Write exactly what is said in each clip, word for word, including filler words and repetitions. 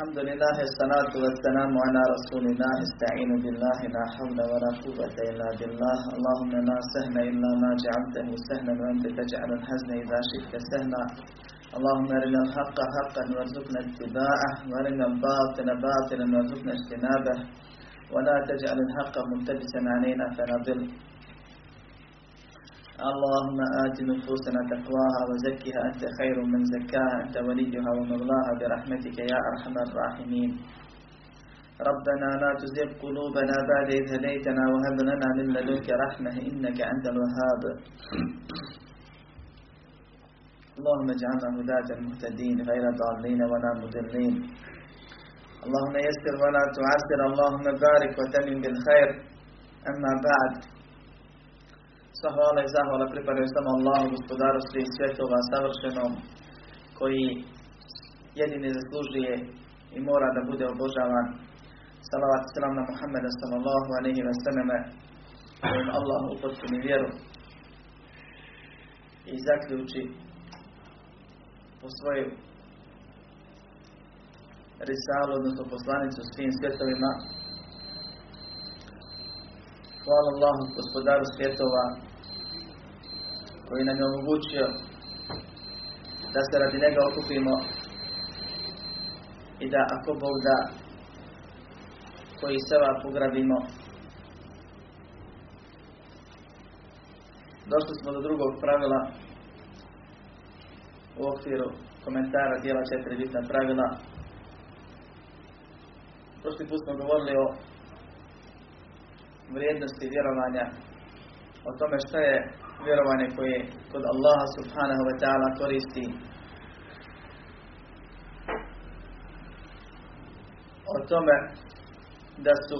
الحمد لله الصلاة والسلام على رسول الله استعين بالله لا حول ولا قوة إلا بالله اللهم لا سهل إلا ما جعلته سهلا وأنت تجعل الحزن إذا شئت سهلا اللهم أرنا الحق حقا وارزقنا اتباعه وأرنا الباطل باطلا وارزقنا اجتنابه ولا تجعل الحق ملتبسا علينا فنضل اللهم آت نفوسنا تقواها وزكها أنت خير من زكاها أنت وليها ومولاها برحمتك يا أرحم الراحمين ربنا لا تزغ قلوبنا بعد إذ هديتنا وهب لنا من لدنك رحمة إنك أنت الوهاب اللهم اجعلنا هداة مهتدين غير ضالين ولا مضلين اللهم يسر ولا تعسر اللهم بارك وتمن بالخير أما بعد Hvala i zahvala pripadaju samo Allahu, gospodaru svih svjetova, savršenom, koji jedini zaslužuje i mora da bude obožavan. Salavat i selam na Muhammeda sallallahu alejhi ve selleme, kojim Allah upotpuni vjeru i zaključi po svoju risalu, odnosno poslanicu svim svjetovima. Hvala Allahu, gospodaru svjetova, koji nam je omogućio da se radi njega okupimo i da ako Bog da koji seva pograbimo. Došli smo do drugog pravila u okviru komentara dijela četiri bitna pravila. Prošli put smo govorili o vrijednosti vjerovanja, o tome što je vjerovanje koje kod Allaha subhanahu wa ta'ala koristi, o tome da su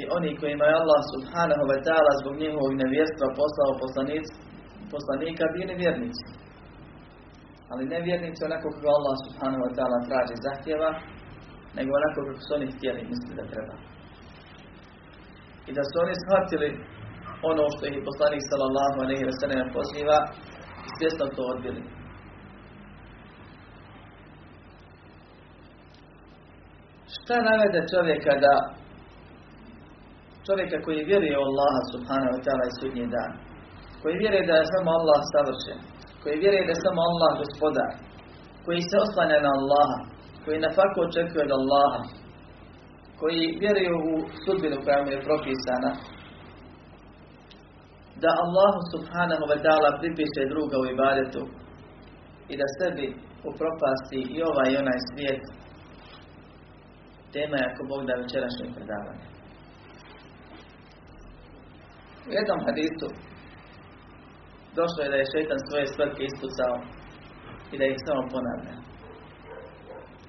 i oni kojima je Allah subhanahu wa ta'ala zbog njihovog nevjerstva poslao poslanika bili vjernici, ali ne vjernici onako kako Allah subhanahu wa ta'ala traži i zahtjeva, nego onako kako su oni htjeli misli da treba. I da su oni shvatili ono što ih poslanik sallallahu alejhi ve sellem poziva, svjesno to odbili. Šta navede čovjeka da čovjeka koji vjeruje u Allaha subhanahu wa ta'ala i sudnji dan, koji vjeruje da je samo Allah savršen, koji vjeruje da je samo Allah gospodar, koji se oslanja na Allaha, koji na faku očekuje od Allaha, koji vjeruju u sudbinu koja mu je propisana, da Allahu subhanahu wa ta'ala pripiše druga u ibadetu i da sebi upropasti i ovaj i onaj svijet. Tema je ako Bog da večerašnje predavanje. U jednom hadisu došlo je da je šejtan svoje svrtke ispucao i da ih samo ponavlja.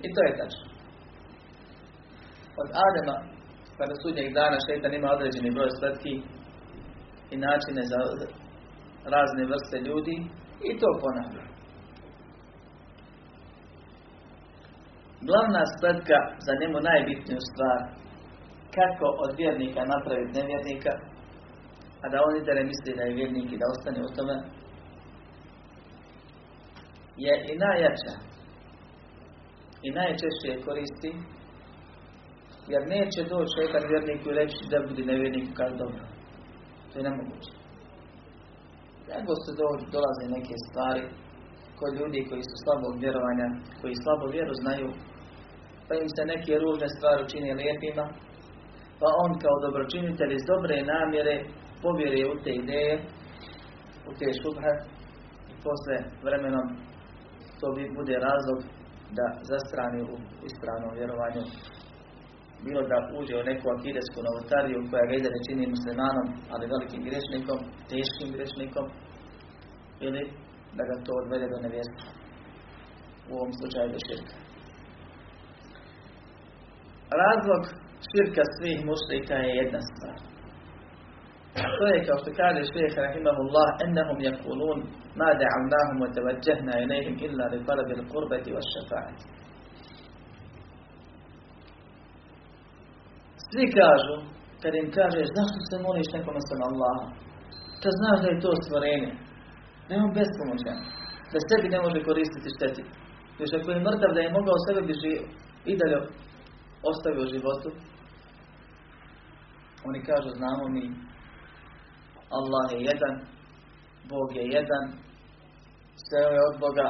I to je tačno. Od Adema pa do sudnjeg dana šejtan ima određeni broj svrtki i načine za razne vrste ljudi i to ponavlja. Glavna spletka za njemu najbitniju stvar, kako od vjernika napraviti nevjernika, a da on i ne misli da je vjernik i da ostane u tome, je i najjača i najčešće je koristi, jer neće doći jedan vjerniku i reći da budi nevjerniku kad dobro. To je nemoguće. Nego se do, dolaze neke stvari kod ljudi koji su slabog vjerovanja, koji slabo vjeru znaju, pa im se neke ružne stvari čini lijepima, pa on kao dobročinitelj iz dobre namjere povjeruje u te ideje, u te šubhe, i posle vremenom to bi bude razlog da zastrani u ispravnom vjerovanju. Bilo da uđe u neku akidesku novotariju koja ga ide ne čini muslimanom, ali velikim grešnikom, teškim grešnikom, ili da ga to odvede do nevjerstva. U ovom slučaju do širka. Razlog širka svih mušrika je jedna stvar. To je kao što kaže šejh rahimahullah, ennahum yakulun ma da'alnahum wa tawajjahna ilayhim illa li talabil qurbati wa šafa'ati. Svi kažu, kad im kažeš zašto se moliš nekom osim Allaha, kad znaš da je to stvorenje, nemam bespomoćan, da sebi ne može koristiti šteti. Još ako je mrtav da je mogao sebe bi živio, i da li ostavi u životu? Oni kažu, znamo mi, Allah je jedan, Bog je jedan, sve je od Boga.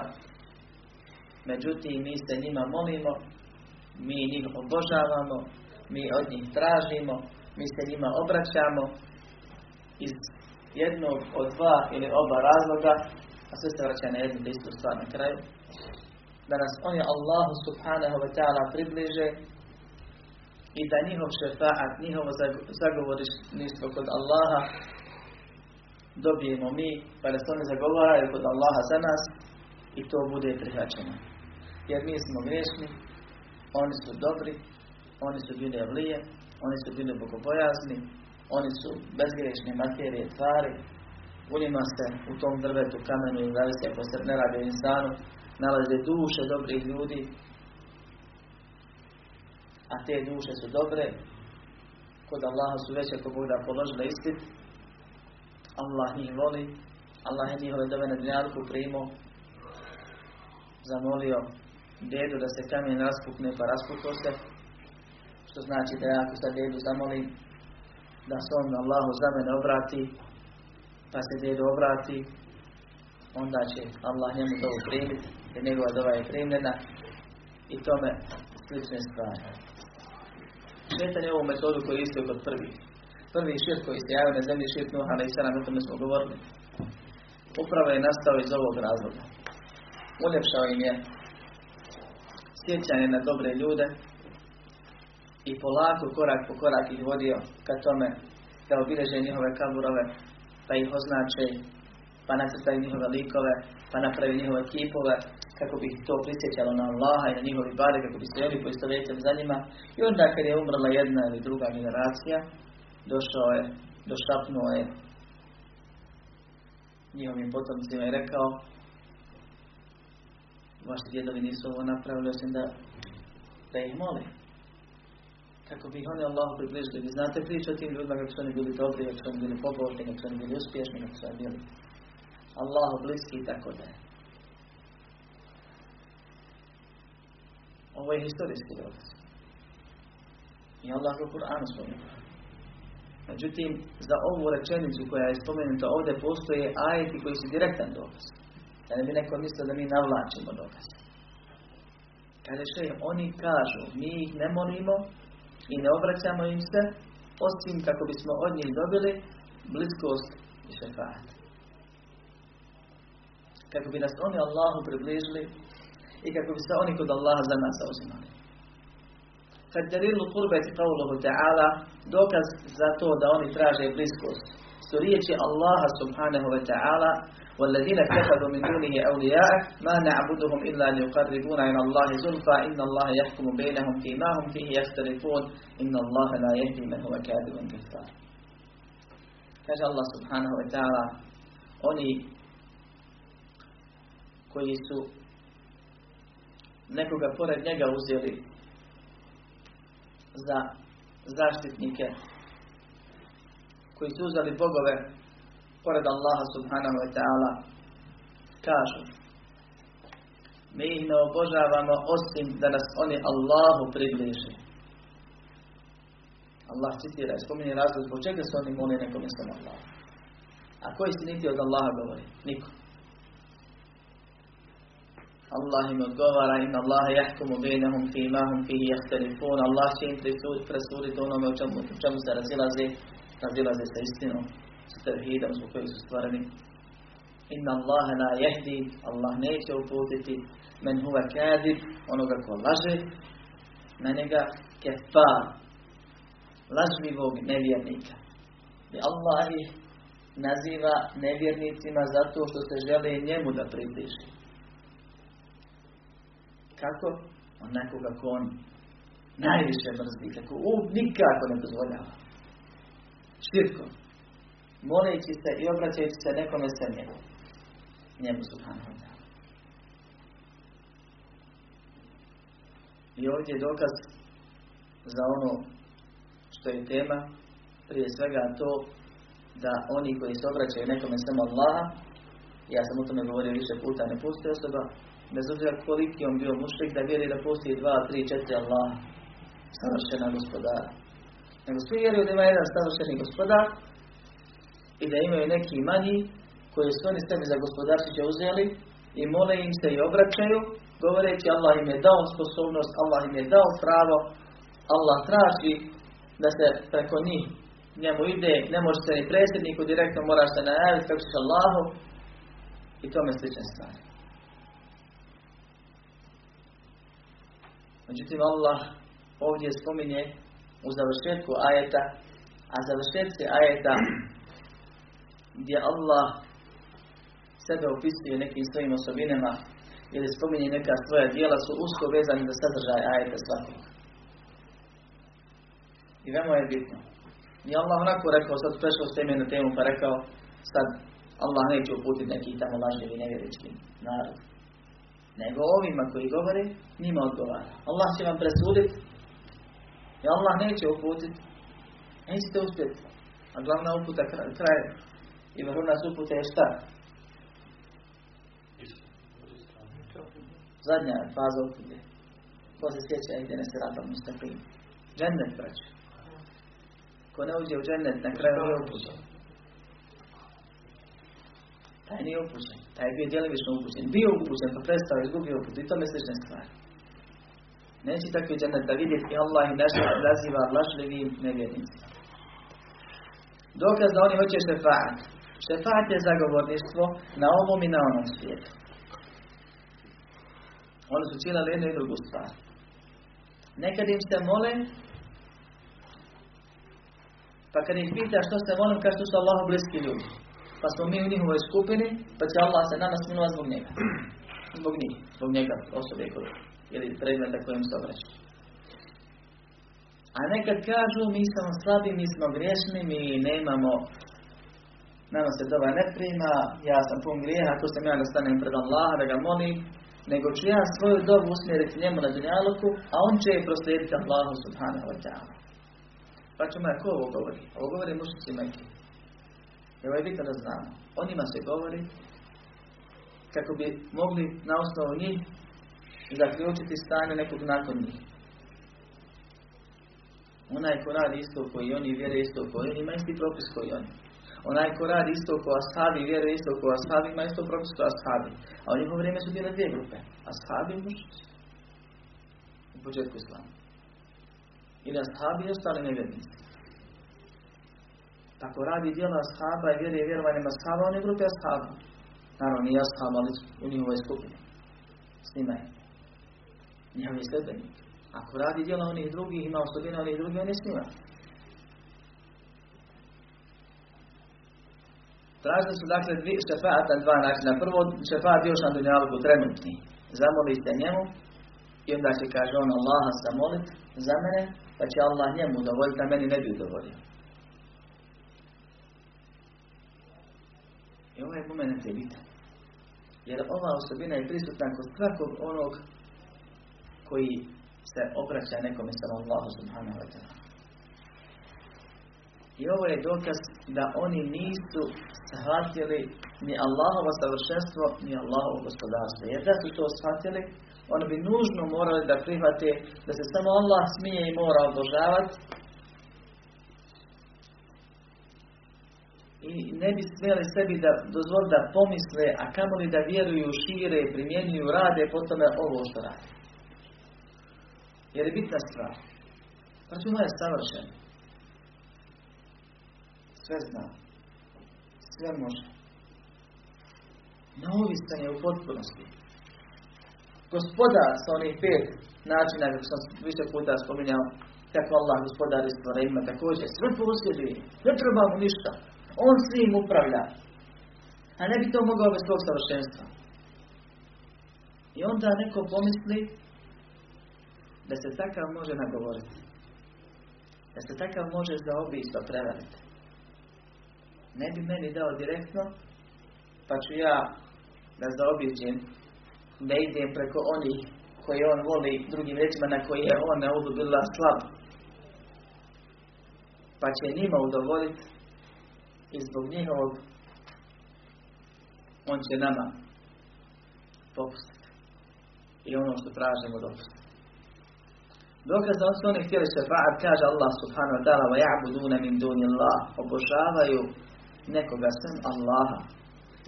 Međutim, mi se njima molimo, mi njih obožavamo, mi od njih tražimo, mi se njima obraćamo iz jednog od dva ili oba razloga, a sve se vraća na jednu istu stvar na kraju. Da nas oni Allahu subhanahu wa ta'ala približe i da njihov šefaat, njihovo zagovorništvo kod Allaha dobijemo mi, pa da se oni zagovaraju kod Allaha za nas i to bude prihvaćeno. Jer mi smo grešni, oni su dobri, oni su bili evlije, oni su bili bogobojazni, oni su bezgrešne materije, tvari, u njima se u tom drvetu, kamenu i zavisi, ako se ne radi o insanu, nalaze duše dobrih ljudi, a te duše su dobre, kod Allaha su već ako Bog da položile ispit, Allah njih voli, Allah je njihove dove na dunjalku primo, zamolio dedu da se kamen raspukne pa raspukao se, što znači da ja ako sad dedu zamolim, da se on Allahu za mene obrati, pa se dedu obrati, onda će Allah njemu dovu primiti, jer njegova dova je primljena i tome slične stvari. Šetan je ovu metodu koju je ispio kod prvi. Prvi širk koji se javio na zemlji širk Nuh alejhi selam, o tome smo govorili. Upravo je nastao iz ovog razloga. Uljepšao im je sjećanje na dobre ljude i polako korak po korak ih vodio ka tome da obilježe njihove kaburove, pa ih označe, pa nacrtaju njihove likove, pa napravi njihove kipove, kako bi to prisjećalo na Allaha i na njihovi bare, kako bi stojeli poistovjećem za njima. I onda kad je umrla jedna ili druga generacija, došao je, doštapnuo je njihovim potomcima i rekao, vaši djedovi nisu ovo napravili, osim da, da ih moli. Kako bi oni Allahu približili. Vi znate priču o tim ljudima, kako su oni bili dobri, kako su oni bili pobožni, kako su oni bili uspješni, kako su oni bili Allahu bliski i tako da je. Ovo je historijski dokaz. I Allah u Kur'anu spomenuo. Međutim, za ovu rečenicu koja je spomenuta ovdje postoje ajeti koji su direktan dokaz. Da ne bi neko mislio da mi navlačimo dokaz. Kada što je, oni kažu, mi ih ne molimo i ne obraćamo im se, osim kako bismo od njih dobili bliskost i šefaat. Kako bi nas oni Allahu približili i kako bi se oni kod Allaha za nas zauzimali. Kad delilu kurbeti qavluhu ta'ala, dokaz za to da oni traže bliskost su riječi Allaha subhanahu wa ta'ala وَالَّذِينَ اتَّخَذُوا مِنْ دُونِهِ أَوْلِيَاءَ مَا نَعْبُدُهُمْ إِلَّا لِيُقَرِّبُونَ إِلَى اللَّهِ زُلْفَى إِنَّ اللَّهَ يَحْكُمُ بَيْنَهُمْ فِيمَا هُمْ فِيهِ يَخْتَلِفُونَ إِنَّ اللَّهَ لَا يَهْدِي مَنْ هُوَ كَاذِبٌ كَفَّارٌ. Kaže Allah subhanahu wa ta'ala, oni koji su nekoga pored njega uzeli za zaštitnike, koji su uzeli bogove pored Allaha subhanahu wa ta'ala, kažu, mi ih ne obožavamo osim da nas oni Allahu približe. Allah citira i spominje razlog zbog čega se oni moli nekome sam Allah. A koji se niti od Allaha govori? Niko. Allah im odgovara, inna Allaha yahkumu bainahum fima hum fihi yahtalifun. Allah će im presuditi onome u čemu, u čemu se razilaze, razilaze sa istinom, sa tevhidom zbog kojeg su stvoreni. Inna Allaha la yahdi, Allah neće uputiti men huwa kadib, onoga ko laže, na njega kefar, lažljivog nevjernika. I Allah ih naziva nevjernicima zato što se žele njemu da približi. Kako? Onako kako on najviše mrzi, kako on nikako ne dozvoljava. Širkom. Moleći se i obraćajući se nekome se njemu. Njemu subhanahu wa ta'ala. I ovdje je dokaz za ono što je tema, prije svega to da oni koji se obraćaju nekome samo Allaha, ja sam o tome govorio više puta, ne pusti osoba bez obzira koliki on bio mušrik, da vjeruje da postoji dva, tri, četiri Allah, savršena gospodara. Nego svi vjeruju da ima jedan savršeni gospodar i da imaju neki manji koji su oni sebi za gospodarstvo uzeli i mole im se i obraćaju, govoreći Allah im je dao sposobnost, Allah im je dao pravo, Allah traži da se preko njih njemu ide, ne može se ni predsjedniku, direktno moraš se najaviti kako ćeš Allahu i tome slične stvari. Međutim, Allah ovdje spominje u završetku ajeta, a završetci ajeta gdje Allah sebe opisuje nekim svojim osobinama ili spominje neka svoja djela su usko vezani za sadržaj ajeta svakog. I veoma je bitno. Nije Allah onako rekao, sad prešao s teme na temu pa rekao, sad Allah neće uputiti neki tamo lažnje i nevjerički narod. Nego ovima koji govore, njima odgovara. Allah će vam presuditi i Allah neće uputiti. Nećete uspjeti. A glavna uputa kraja i vrhunac uputa je šta? Zadnja faza upute. Ko se sjeća ide na siratal mustaqim. Džennet braću. Ko ne uđe u džennet na kraju nije upućen. Taj nije upućen. Taj je bio djelovično upućen. Bio upućen pa prestao izgubio uput i tome slične stvari. Neće takvi džennet da vidjeti i Allah i naša naziva lažljivim nevjernicima. Dokaz da oni hoće šefaat. Šefaat je zagovorništvo na ovom i na onom svijetu. Oni su činili jednu i drugu stvar. Nekad im se mole, pa kad ih pita što se molim, kažu su Allahu bliski ljudi. Pa smo mi u njihovoj skupini, pa će Allah se nama smilova zbog njega. Zbog njih, zbog njega osobe koji, ili predmeta kojim se obraća. A nekad kažu, mi smo slabi, mi smo griješni, mi nemamo, nama se dova ne prima, ja sam pun grijeha, ako sam ja ne stanem pred Allaha da ga molim, nego ću ja svoju dobu usmjeriti njemu na dunjaluku, a on će je proslijediti Allahu subhanahu wa ta'ala. Pa ćemo ja ko ovo govori? Ovo govori mušnici Mekke. Evo je bitno da znamo. O njima se govori kako bi mogli na osnovu njih zaključiti stanje nekog nakon njih. Onaj ko radi isto koji oni, vjeruje isto koji oni, ima isti propis koji oni. Onaj ko radi isto ko ashabi, vjeruje isto ko ashabi, ima isto propis ko ashabi. A u njihovo vrijeme su bile dvije grupe. Ashabi i mušnici. U početku islama. Ili ashabi i ostali nevjernici. Tako radi djela ashaba i vjeruje vjerovanjem ashaba, on je grupe ashaba. Naravno, nije ashaba, ali u njihovoj skupini. S njima je. Njihovi sljedbenik. Ako radi djela onih drugih, ima osobina onih drugih, on je s njima. Tražili su dakle šefaat na dva načina. Prvo, šefaat još na dunjaluku trenutni. Zamoli se njemu i onda će kaže on Allaha zamolit za mene, pa će Allah njemu udovoljiti, a meni ne bi udovoljio. I ovaj moment je bitan. Jer ova osobina je prisutna kod svakog onog koji se obraća nekome samo Allahu subhanahu wa ta'ala. I ovo je dokaz da oni nisu shvatili ni Allahovo savršenstvo, ni Allahovo gospodarstvo. Jer da su to shvatili, oni bi nužno morali da prihvate da se samo Allah smije i mora obožavati i ne bi smjeli sebi da dozvoli da pomisle, a kamoli da vjeruju, šire, primjenjuju, rade, potom je ovo što rade. Jer je bitna stvar. Znači ono je savršeno. Sve zna. Sve može. Neovisan je u potpunosti. Gospodar sa onih pet načina, kako sam više puta spominjao, kako Allah gospodari stvarima također. Sve posjeduje. Ne treba mu ništa. On svim upravlja. A ne bi to mogao bez svog savršenstva. I onda neko pomisli da se takav može nagovoriti. Da se takav može zaobići pa prevariti. Ne bi meni dao direktno, pa ću ja da zaobiđem, da idem preko onih koje on voli, drugim rečima na koje je on neudobila slab. Pa će njima udovoljiti i zbog njihovog on će nama popustiti. i ono što tražimo dokaz. Dokaz da su oni htjeli šefaat, kaže Allah subhanahu wa ta'ala, وَيَعْبُدُونَ مِنْ دُونِ اللَّهِ, obožavaju nekoga sem Allaha.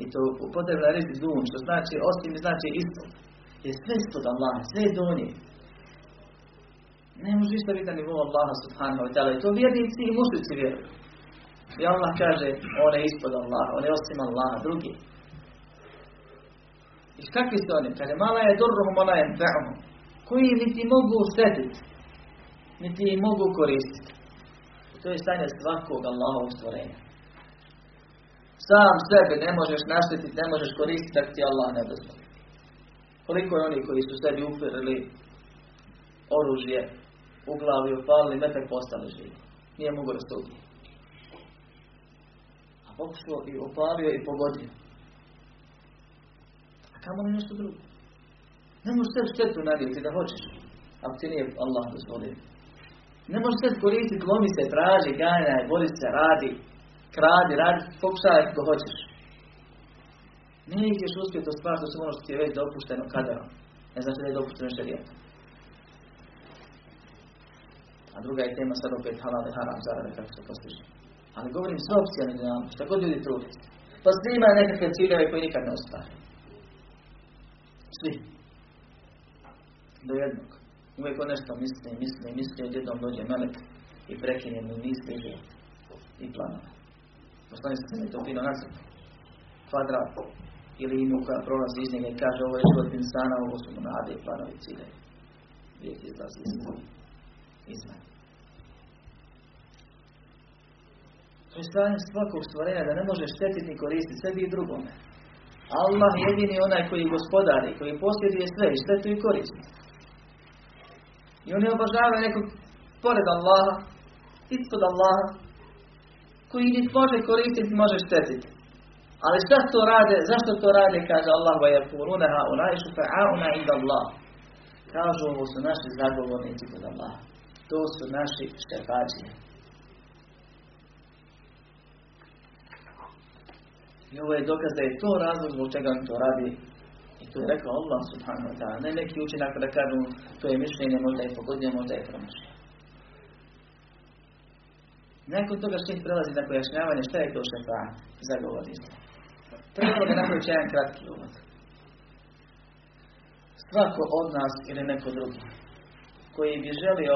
I to upotrebno je reći dun, što znači osim znači ispod. Je sve ispod Allaha, sve je donje. Ne može ništa biti na nivou Allaha subhanahu wa ta'ala. I to vjernici i mušnici vjeruju. I Allah kaže, on je ispod Allaha, on je osim Allaha, drugi. I kakvi su oni? Kaže, mala je durruhum, ona je fa'hum. Koji niti mogu sretiti, niti mogu koristiti. To je stanje svakog Allahovog stvorenja. Sam sebe ne možeš naštetiti, ne možeš koristiti, ako ti Allah ne dozvoli. Koliko je oni koji su sebi uperili oružje u glavi, upalili, metak postali živi. Nije mogu rastuditi. A Bog što i upalio i pogodio. A kamo li nešto drugo? Ne možeš sve štetu nadjeti da hoćeš, ako ti nije Allah dozvolio. Ne možeš sve koristiti, lomi se, traži, ganjaj, boli se, radi, kradi, radi, pokušaj kako hoćeš. Nije ćeš uspjeti ostvariti osim ono što ti je već dopušteno kadarom. Ne znači da je dopušteno šerijatom. A druga je tema sad opet halal i haram zarade kako se postiže. Ali govorim sve opcije na dinamiku, šta god ljudi trudi. Pa svi imaju nekakve ciljeve koji nikad ne ostvari. Svi. Do jednog. Uvijek on nešto misli, misli, misli, odjednom dođe melek i prekine mu misli i život. I planove. Pošto mi se mi to fino nazad. Kvadrat ili imu koja prolazi iz njega i kaže ovo je život insana, ovo su mu nade i planovi i ciljevi. Vijek izlazi iz njega. Izvan. To je stanje svakog stvorenja da ne može štetiti ni koristiti sebi i drugome. Allah jedini onaj koji gospodari, koji posjeduje sve i štetu i koristi. I oni obožavaju nekog pored Allaha, ispod Allaha, koji niti može koristiti, niti može štetiti. Ali šta to rade, zašto to rade, kaže Allah, وَيَقُولُونَ هَؤُلَاءِ شُفَعَاءُنَا عِنْدَ اللَّهِ. Kažu, ovo su naši zagovornici kod Allaha. To su naši štefađi. I ovo je dokaz da je to razlog zbog čega on to radi. I to je rekao Allah subhanahu wa ta'ala. Ne neki učinak da kažu to je mišljenje, možda je pogodnije, možda je promašenje. Nakon toga što ih prelazi na pojašnjavanje šta je to šefaat, zagovornici. Prvo da napraviti jedan kratki uvod. Svako od nas ili neko drugi koji bi želio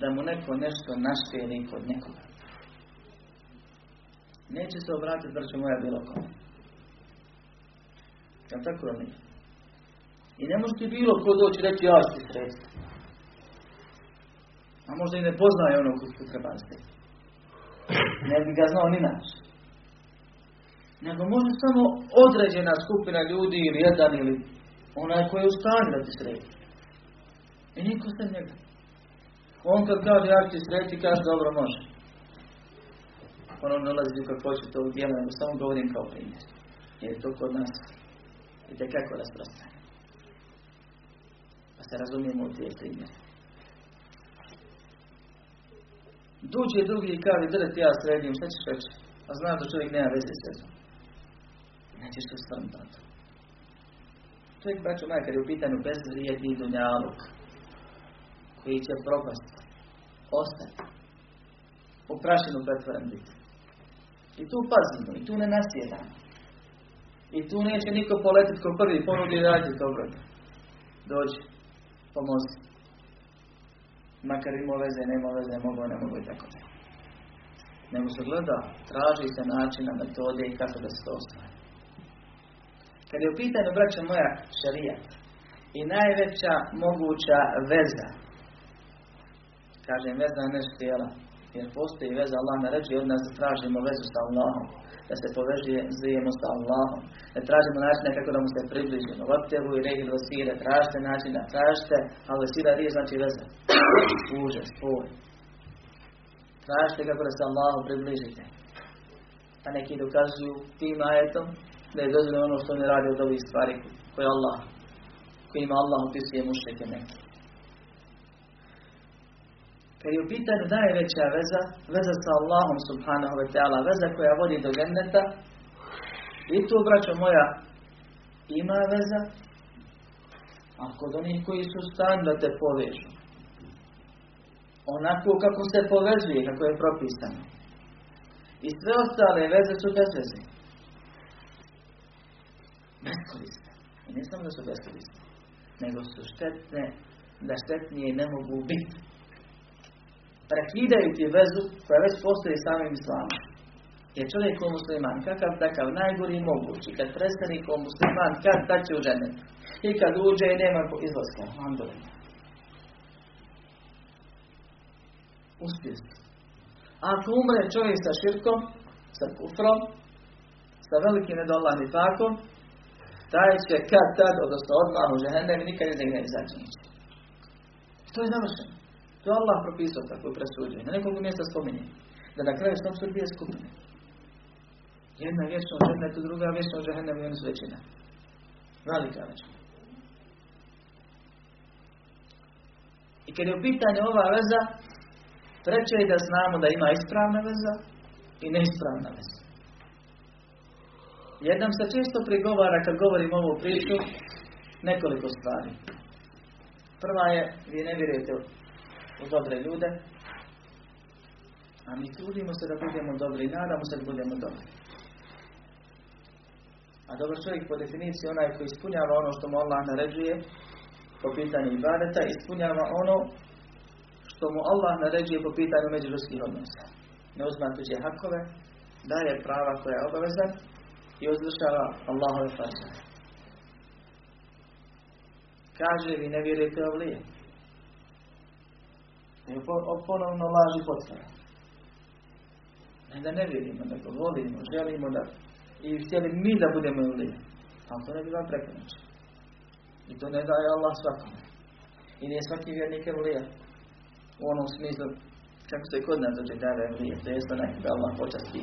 da mu neko nešto našteli kod nekoga, neće se obratiti braćo moja bilo kome. Jel tako mi? I ne može ti bilo ko doći reći ja ti sredstvo. A možda i ne poznaje ono kod kod treba sredstvo. Ne bi ga znao ni naš. Nego može samo određena skupina ljudi ili jedan ili onaj koji je u stanju da ti sredstvo. I niko se njega. On kad kaže ja ti sredstvo, kaže dobro može. Ono nalazi u kako hoće to u djelanu, samo govorim kao primjer. Jer je to kod nas i tekako rasprostranjeno. Pa se razumijemo u tijek primjera. Dođe drugi i kaže, gledaj ti ja sredim, šta ćeš reći? A znam da čovjek nema veze s sezom. Nećeš se osvrnuti na to. To je braćo moja, kad je u pitanju bezvrijedni dunjaluk, koji će propast, ostati, u prašinu pretvoren biti. I tu pazimo, i tu ne nasjedamo. I tu neće niko poletiti ko prvi, ponudi raditi dobro. Dođi, pomozi. Makar imao veze, nema veze, mogu, ne mogu i tako. Nego se gleda, traži se načina, metode i kako da se to ostvari. Kad je u pitanju, braćo moja, šerijat i najveća moguća veza, kažem veza ne stijela, jer postoji veza, Allah naređuje od nas da tražimo vezu sa Allahom, da se povezujemo sa Allahom, da tražimo načine kako da mu se približimo. Vaptevu i regil vasile, tražite načina, tražite, ali vasila rije znači veza. Uže, spoj. Tražite kako da se Allahom približite. A neki dokazuju tim ajetom da je dozvoljeno ono što oni radi od ovih stvari koje Allah, kojima Allah opisuje mušrike neki. Kad je u pitanju najveća veza, veza sa Allahom subhanahu wa ta'ala, veza koja vodi do dženneta, i tu, braćo moja, ima veza a kod onih koji su stan da te povežu. Onako kako se povezuje, kako je propisano. I sve ostale veze su bezveze. Beskoriste. I ne samo da su beskoriste, nego su štetne, da štetnije ne mogu biti. Prekidaju ti vezu koja već postoji samim islamom. Jer čovjek ko musliman, kakav takav, najgori mogući, kad prestani ko musliman, kad da će u ženetu. I kad uđe i nema izlaska. Alhamdulillah. Uspjeh. Ako umre čovjek sa širkom, sa kufrom, sa velikim nedolah i takom, taj će kad tad, odnosno odmah u ženem, nikad ne ne izaći niče. To je završeno. To je Allah propisao tako i presuđuje. Na nekog mjesta spominje. Da na kraju sam su dvije skupine. Jedna vječna u džennetu, druga vječna u džehennemu i ono su većina. Velika većina. I kad je u pitanju ova veza, treće je da znamo da ima ispravna veza i neispravna veza. Jer nam se često prigovara kad govorim ovu priču nekoliko stvari. Prva je, vi ne vjerujete u dobre ljude, a mi trudimo se da budemo dobri i nadamo se da budemo dobri. A dobar čovjek po definiciji onaj koji ispunjava ono što mu Allah naređuje po pitanju ibadeta, ispunjava ono što mu Allah naređuje po pitanju međuljudskih odnosa. Ne uzima tuđe hakove, daje prava koja je obavezna i izvršava Allahove farze. Kaže, vi ne vjerujete u evlije. I ponovno laži potvara. Ne da ne vjerujemo, da ga volimo, želimo da i htjeli mi da budemo evlije. Ali to ne bi vam prekonačno. I to ne daje Allah svakome. I nije svaki vjernik evlija. U onom smislu, kako se kod nas dođe daje evlije, to jest onaj da Allah počasti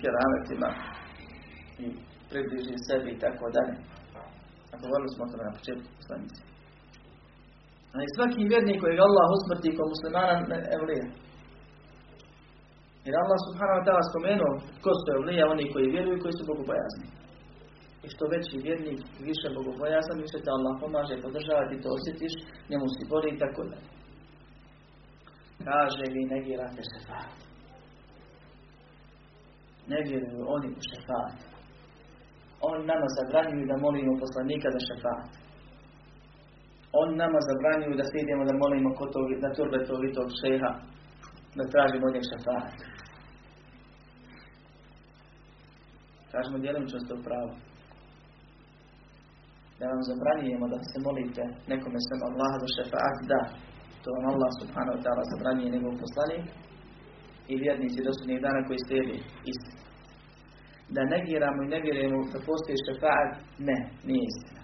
kerametima i približi sebi i tako dalje. A govorili smo o tome na početku poslanici. Ali svaki vjernik kojeg Allah usmrti kao muslimana evlija. Jer Allah subhanahu wa ta'ala spomenuo ko su evlija, oni koji vjeruju i koji su bogobojazni. I što veći vjernik, više bogobojazan, više te Allah pomaže, podržava, ti to osjetiš, njemu si boli i tako dalje. Kaže, vi negirate šefaat. Ne vjeruju oni u šefaat. On nama zabranjuju da molimo poslanika za šefaat. On nama zabranjuju da se idemo da molimo kod tog, da turbe tog i tog šeha, da tražimo od njeg šefaat. Kažemo djelomično to pravo. Da vam zabranjujemo da se molite nekome sem Allaha za šefaat, da. To vam Allah subhanahu wa ta'ala zabranjuje njegov poslanik. I vjernici dosljednih dana koji slijedi istina. Da negiramo i negiramo da postoji šefaat, ne, nije istina.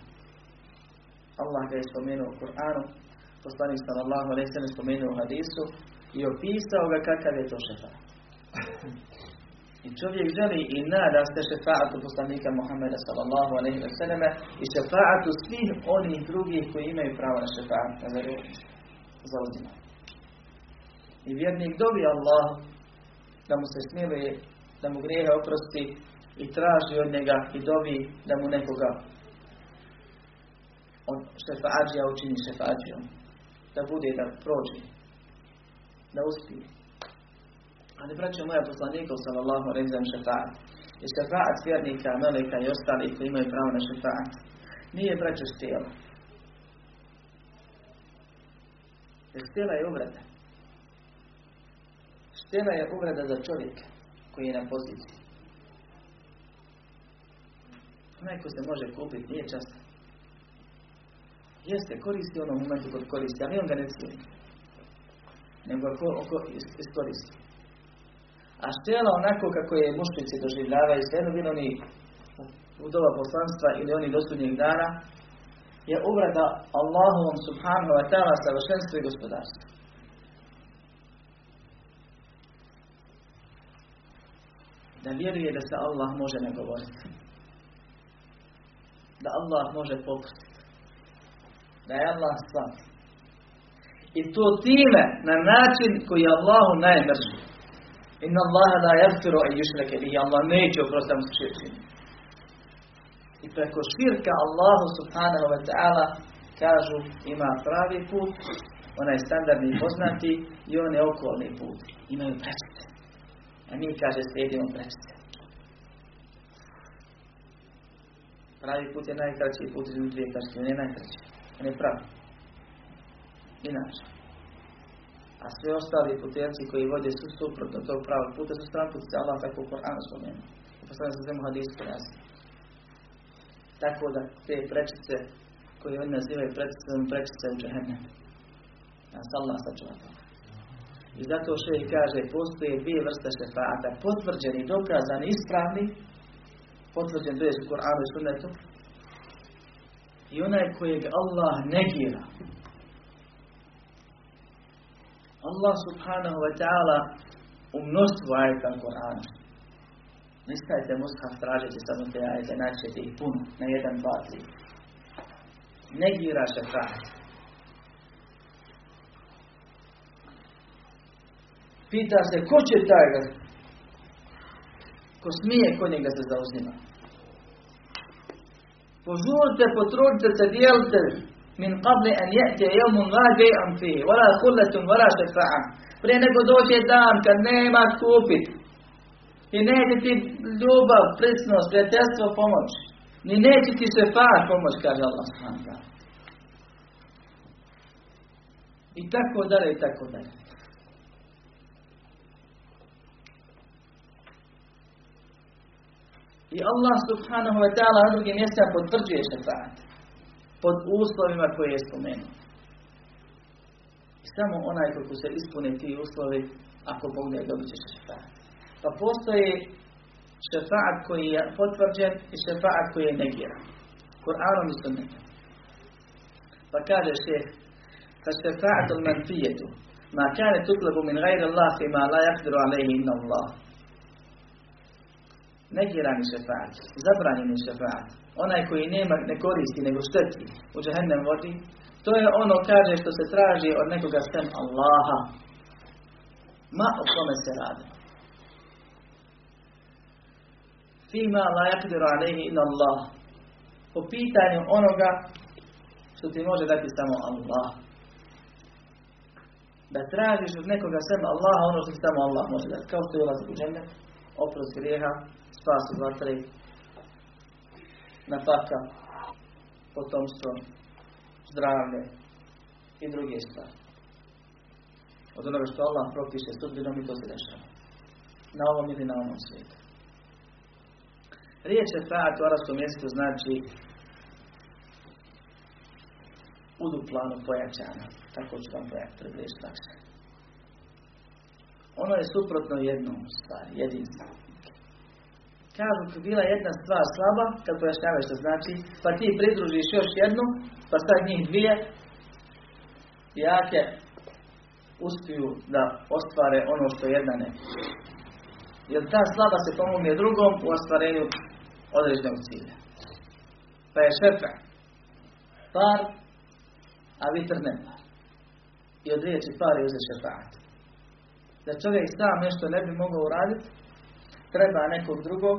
Allah ga je spomenuo u Kur'anu, poslanik sallallahu alejhi ve sellem spomenuo u hadisu i opisao ga kakav je to šefaat. I čovjek želi i nada se šefaatu poslanika Muhammeda sallallahu alejhi ve selleme i šefaatu svih onih drugih koji imaju pravo na šefaat, na zauzimanje. I vjernik dobije Allah da mu se smiluje, da mu grijehe oprosti i traži od njega i dobi da mu nekoga od šefaadžija učini šefaadžijom. Da bude, da prođe, da uspije. Ali braćo moja, poslanikov sallallahu alejhi ve sellem šefaat. I šefaat vjernika, meleka i ostalih koji imaju pravo na šefaat. Nije braćo stjela. Jer stjela je uvreda. Stjela je uvreda za čovjeka koji je na poziciji. Neko se može kupiti, nije časno. Jeste, koristi ono u momentu kod koristi, ali on ga ne cijeli. Nego ako oko iskoristi. A stjela onako kako je mušnici doživljavaju, sve jedno bilo oni u doba poslanstva ili oni do sudnjeg dana, je uvreda Allahovom subhanahu wa ta'ala savršenstvu i gospodarstvu. Da vjeruje da se Allah može nagovoriti. Da Allah može pokriti. Da je Allah slav. I to time na način koji je Allahu najmrži. Inna Allaha la yaghfiru an yushraka bihi. Allah neće oprostiti mu širk. i preko širka Allahu subhanahu wa ta'ala kažu ima pravi put, onaj standardni poznati i onaj okolni put. Imaju prečice. A mi kaže slijedimo prečice. Pravi put je najkraći put između dvije tačke, on je najkraći, on je pravi. Inače. A sve ostali putevci koji vode su suprotno tog pravog puta su stranputice, Allah tako u Koranu spomenuo. I postavljeno se svemu hadisu pojasni. Tako da te prečice koje oni nazivaju prečice, on prečice u džehennem. Nas Allah sačuva toga. I zato še i kaže, postoje dvije vrste šefaata, potvrđeni, dokazani, ispravni, potvrđen to je u Koranu i sunnetu, i onaj kojeg Allah negira. Allah subhanahu wa ta'ala u mnoštvu ajeta Korana. Ne stajte mushaf tražiti samo te ajete, naćete ih puno, na jedan, dva, tri. Negira šefaat. Pita se, ko će taj ga? Ko smije, ko njega se zauzima. Požurite, potrudite se, dijelite min qabli an ya'ti yawmun la bay'un fihi wala khullatun wala shafa'a. Prije nego dođe dan kad nema kupit. I neće ti ljubav, prisnost, prijateljstvo pomoć. Ni neće ti šefa'at pomoć, kaže Allah subhanahu wa ta'ala. I tako dalje, i tako dalje. I Allah subhanahu wa ta'ala na drugim mjestima potvrđuje šefaat pod uslovima koje je spomenuo. I samo onaj kako se ispune ti uslovi, ako Bog ne dobit će šefaat. Pa postoji šefaat koji je potvrđen i šefaat koji je negiran. Kur'anom i sunnetom. Pa kaže šeh, fa šefaatul manfijetu, ma kane tutlebu min gajri Allah fima la yakdiru alaihi inna Allah. Negirani šefaat, zabranjeni šefaat, onaj koji nema, ne koristi, nego šteti, u džehennem vodi, to je ono, kaže, što se traži od nekoga sem Allaha. Ma o tome se radi. Fima la yakdiru alaihi in Allah. Po pitanju onoga što ti može dati samo Allah. Da tražiš od nekoga sem Allaha ono što samo Allah može dati. Kao što je ulazak u džennet, oprost grijeha, spas od vatre, napaka, potomstvo, zdravlje i druge stvari. Od onoga što Allah propiše sudbinom i to se dešava. Na ovom ili na onom svijetu. Riječ šefaat u arabskom jeziku znači uduplano pojačana. Tako ću vam pojaviti približiti lakše. Ono je suprotno jednom stvari, jedinstvu. Kažu da bila jedna stvar slaba, kad pojašnjavaš što znači, pa ti pridružiš još jednu, pa sad njih dvije jake uspiju da ostvare ono što jedna ne. Jer ta slaba se pomogne drugom u ostvarenju određenog cilja. Pa je šefa par, a vitr ne par. I od riječi par je uzeti šefaat. Da čovjek sam nešto ne bi mogao uraditi, treba nekog drugog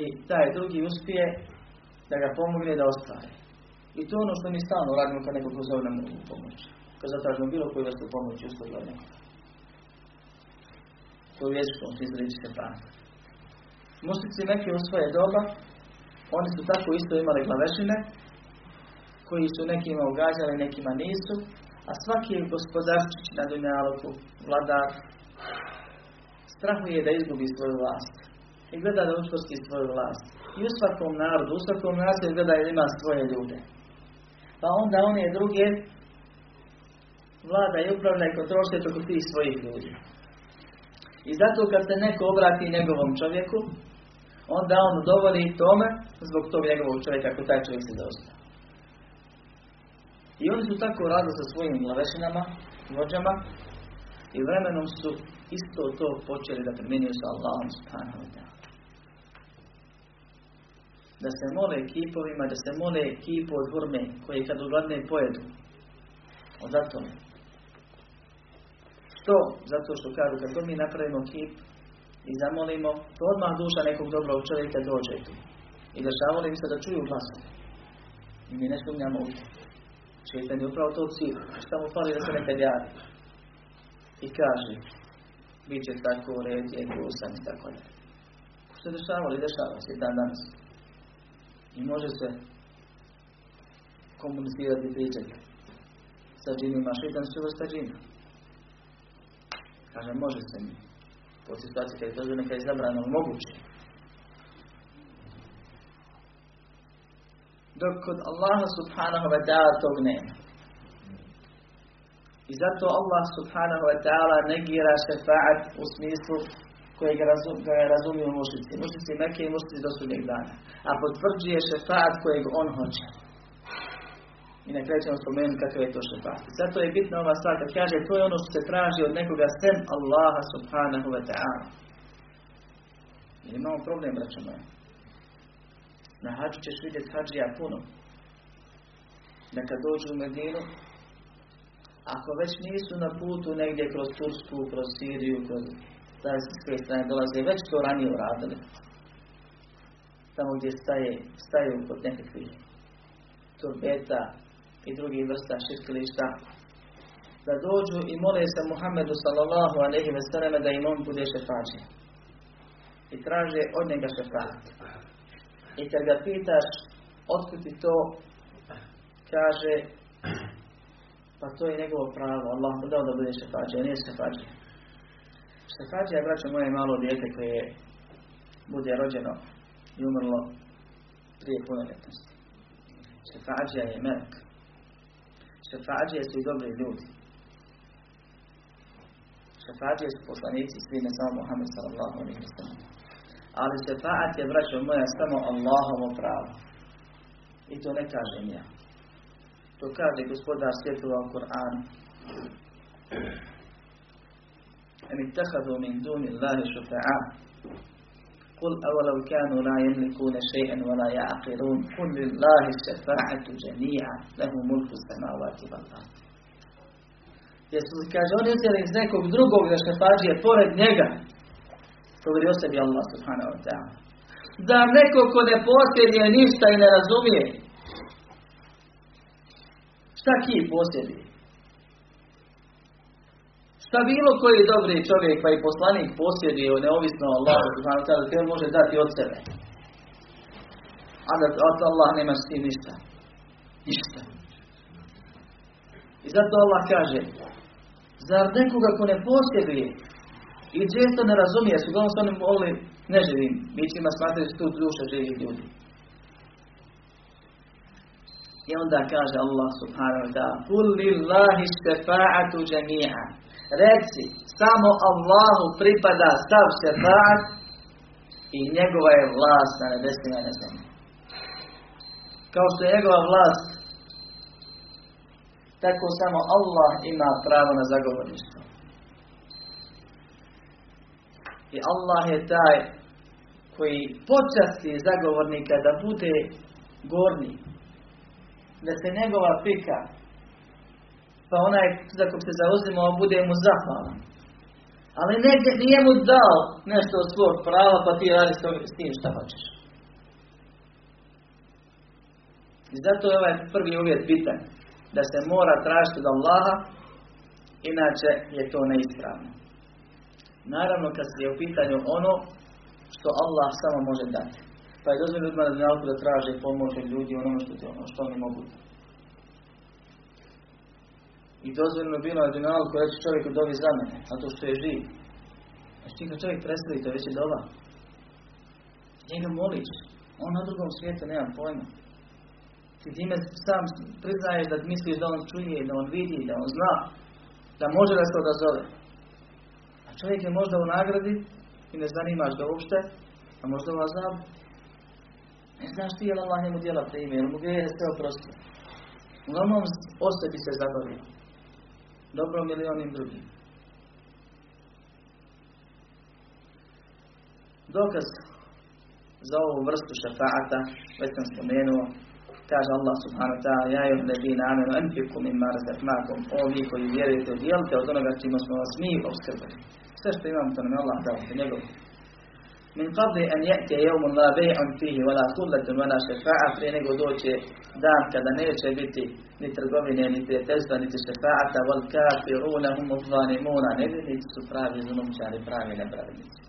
i taj drugi uspije da ga pomogne da ostvari. I to je ono što mi stalno radimo kad nekog zove nam pomoć. Kad zatražimo bilo koju vrstu pomoći uslugu od nekoga. To je vječkom izreći šefaat. Mušnici Mekke u svoje doba, oni su tako isto imali glavešine, koji su nekima ugađali, nekima nisu, a svaki je gospodarčić na dunjaluku, vladar, strahuje da izgubi svoju vlast. I gleda da učvrsti svoju vlast. I u svakom narodu, u svakom naselju gleda da ima svoje ljude. Pa onda one druge vlada i upravlja i kontrolše preko tih svojih ljudi. I zato kad se neko obrati njegovom čovjeku, onda on dovoli tome zbog tog njegovog čovjeka, ako taj čovjek se dosta. I oni su tako radili sa svojim glavešinama, vođama i vremenom su isto to počeli da primjenjuju sa Allahom subhanahu wa ta'ala. Da se mole kipovima, da se mole kipu od hurme koje kad ugladne pojedu. O zato ne. Što? Zato što kažu kad mi napravimo kip i zamolimo, to odmah duša nekog dobrog čovjeka dođe tu. I dešavalo im se da čuju glasove. I mi ne sumnjamo u to. Šejtan je upravo to cilj. Šta mu fali da se nekad javi? I kaže, bit će tako red, je kusan i tako ne. Ko se dešavalo i dešava se i dan danas. I može se komunicirati i pričati sa džinima. Šejtan se uvrsta džina. Kaže, može se mi. Po situaciji kada je to neka je zabrano moguće. Dok kod Allaha subhanahu wa ta'ala tog nema. I zato Allah subhanahu wa ta'ala negira šefa'at u smislu kojeg ga je razumio mušnici. Mušnici Mekke i mušnici do sudnjeg dana. A potvrđuje šefa'at kojeg on hoće. I na kraju ćemo spomenuti kakav je to šefa'at. Zato je bitna ova stvar kad kaže to je ono što se traži od nekoga sem Allaha subhanahu wa ta'ala. Jer imamo problem, braćo moja. Na hađu ćeš vidjeti hađija puno. Neka dođu u Medinu, ako već nisu na putu negdje kroz Tursku, kroz Siriju, kroz tajske strane dolaze, već to ranije uradili. Tamo gdje staje, staju kod nekakvih turbeta i drugih vrsta širkilišta. Da dođu i mole se Muhammedu sallallahu alejhi ve selleme da im on bude šefađija. I traže od njega šefaat. I kad ga pitaš otkud ti to, kaže pa to je njegovo pravo, Allah mu dao da bude šefađija, nije šefađija. Šefađija, braćo moje, malo dijete koje bude rođeno i umrlo prije punoljetnosti. Šefađija je melek. Šefađija su i dobri ljudi. Šefađija su poslanici svi, ne samo Muhammed sallallahu alejhi ve sellem. Ali šefaat je, braćo moja, samo Allahovo pravo. I to ne kažem ja. To kaže gospodar svjetova u Kur'anu. Em ittahadu min duni Allahi šufa'a. Kul awalau kanu la yamlikuna shay'an wa la ya'qilun. Kul lillahi šefa'atu jami'a. Lahu mulku samawati wal ard. Jesu li, kaže, on uzeli iz nekog drugog da šefađije pored njega. Govori o sebi Allah subhanahu wa ta'ala. Da neko ko ne posjeduje ništa i ne razumije. Šta ki posjeduje? Šta bilo koji dobri čovjek pa i poslanik posjeduje neovisno Allah subhanahu wa ta'ala te može dati od sebe. A da od Allah nema s tim ništa. Ništa. I zato Allah kaže, zar nekoga ko ne posjeduje i često ne razumije, su glavno se oni molili ne živim, bićima smatraju tu duše živih ljudi. I onda kaže Allah subhanahu wa ta'ala, Kul lillahi šefa'atu jami'a. Reci, samo Allahu pripada sav šefa'at i njegova je vlast na nebesima i na zemlji. Kao što je njegova vlast, tako samo Allah ima pravo na zagovorništvo. I Allah je taj koji počasti zagovornika da bude gorni, da se njegova pika, pa onaj za kog se zauzimao bude mu zahvalan. Ali negdje nije mu dao nešto od svog prava, pa ti radi s tim šta hoćeš. I zato je ovaj prvi uvjet bitan, da se mora tražiti od Allaha, inače je to neispravno. Naravno, kad je u pitanju ono što Allah samo može dati. Pa je dozvoljeno ljudima na nauku da traže i pomože ljudi onome što, ono što oni mogu. I dozvoljeno bilo na dunjalku reći čovjeku dovi za mene, zato što je živ. Znači ti kad čovjek preseli, to je već je dova. Njega moliš, on na drugom svijetu nema pojma. Ti time sam priznaješ da misliš da on čuje, da on vidi, da on zna, da može da se odazove. Čovjek je možda u nagradi i ne zanimaš ga uopšte, a možda u azabu. Ne znaš ti je li Allah njemu djela prime, jer mu grije je sve oprosti. Uglavnom o sebi se zabavi. Dobro milionim drugim. Dokaz za ovu vrstu šefa'ata, već sam spomenuo, kaže Allah subhanahu wa ta'ala, ja joj nebina amenu enfiku mimma razakmakom, ovi koji vjerujete u dijelite od onoga čima smo vas mi obskrbili. Sve što imamo, to nam je Allah dao, to je njegov. min qabli an ya'ti yawmun la bay'un fihi wala khullatun wala shafa'a, prije nego doće dan kada neće biti ni trgovine, ni prijateljstva, niti šefa'ata, wal kafiruna hum adh-dhalimun, nevjernici su pravi zulumčari, pravi nepravednici.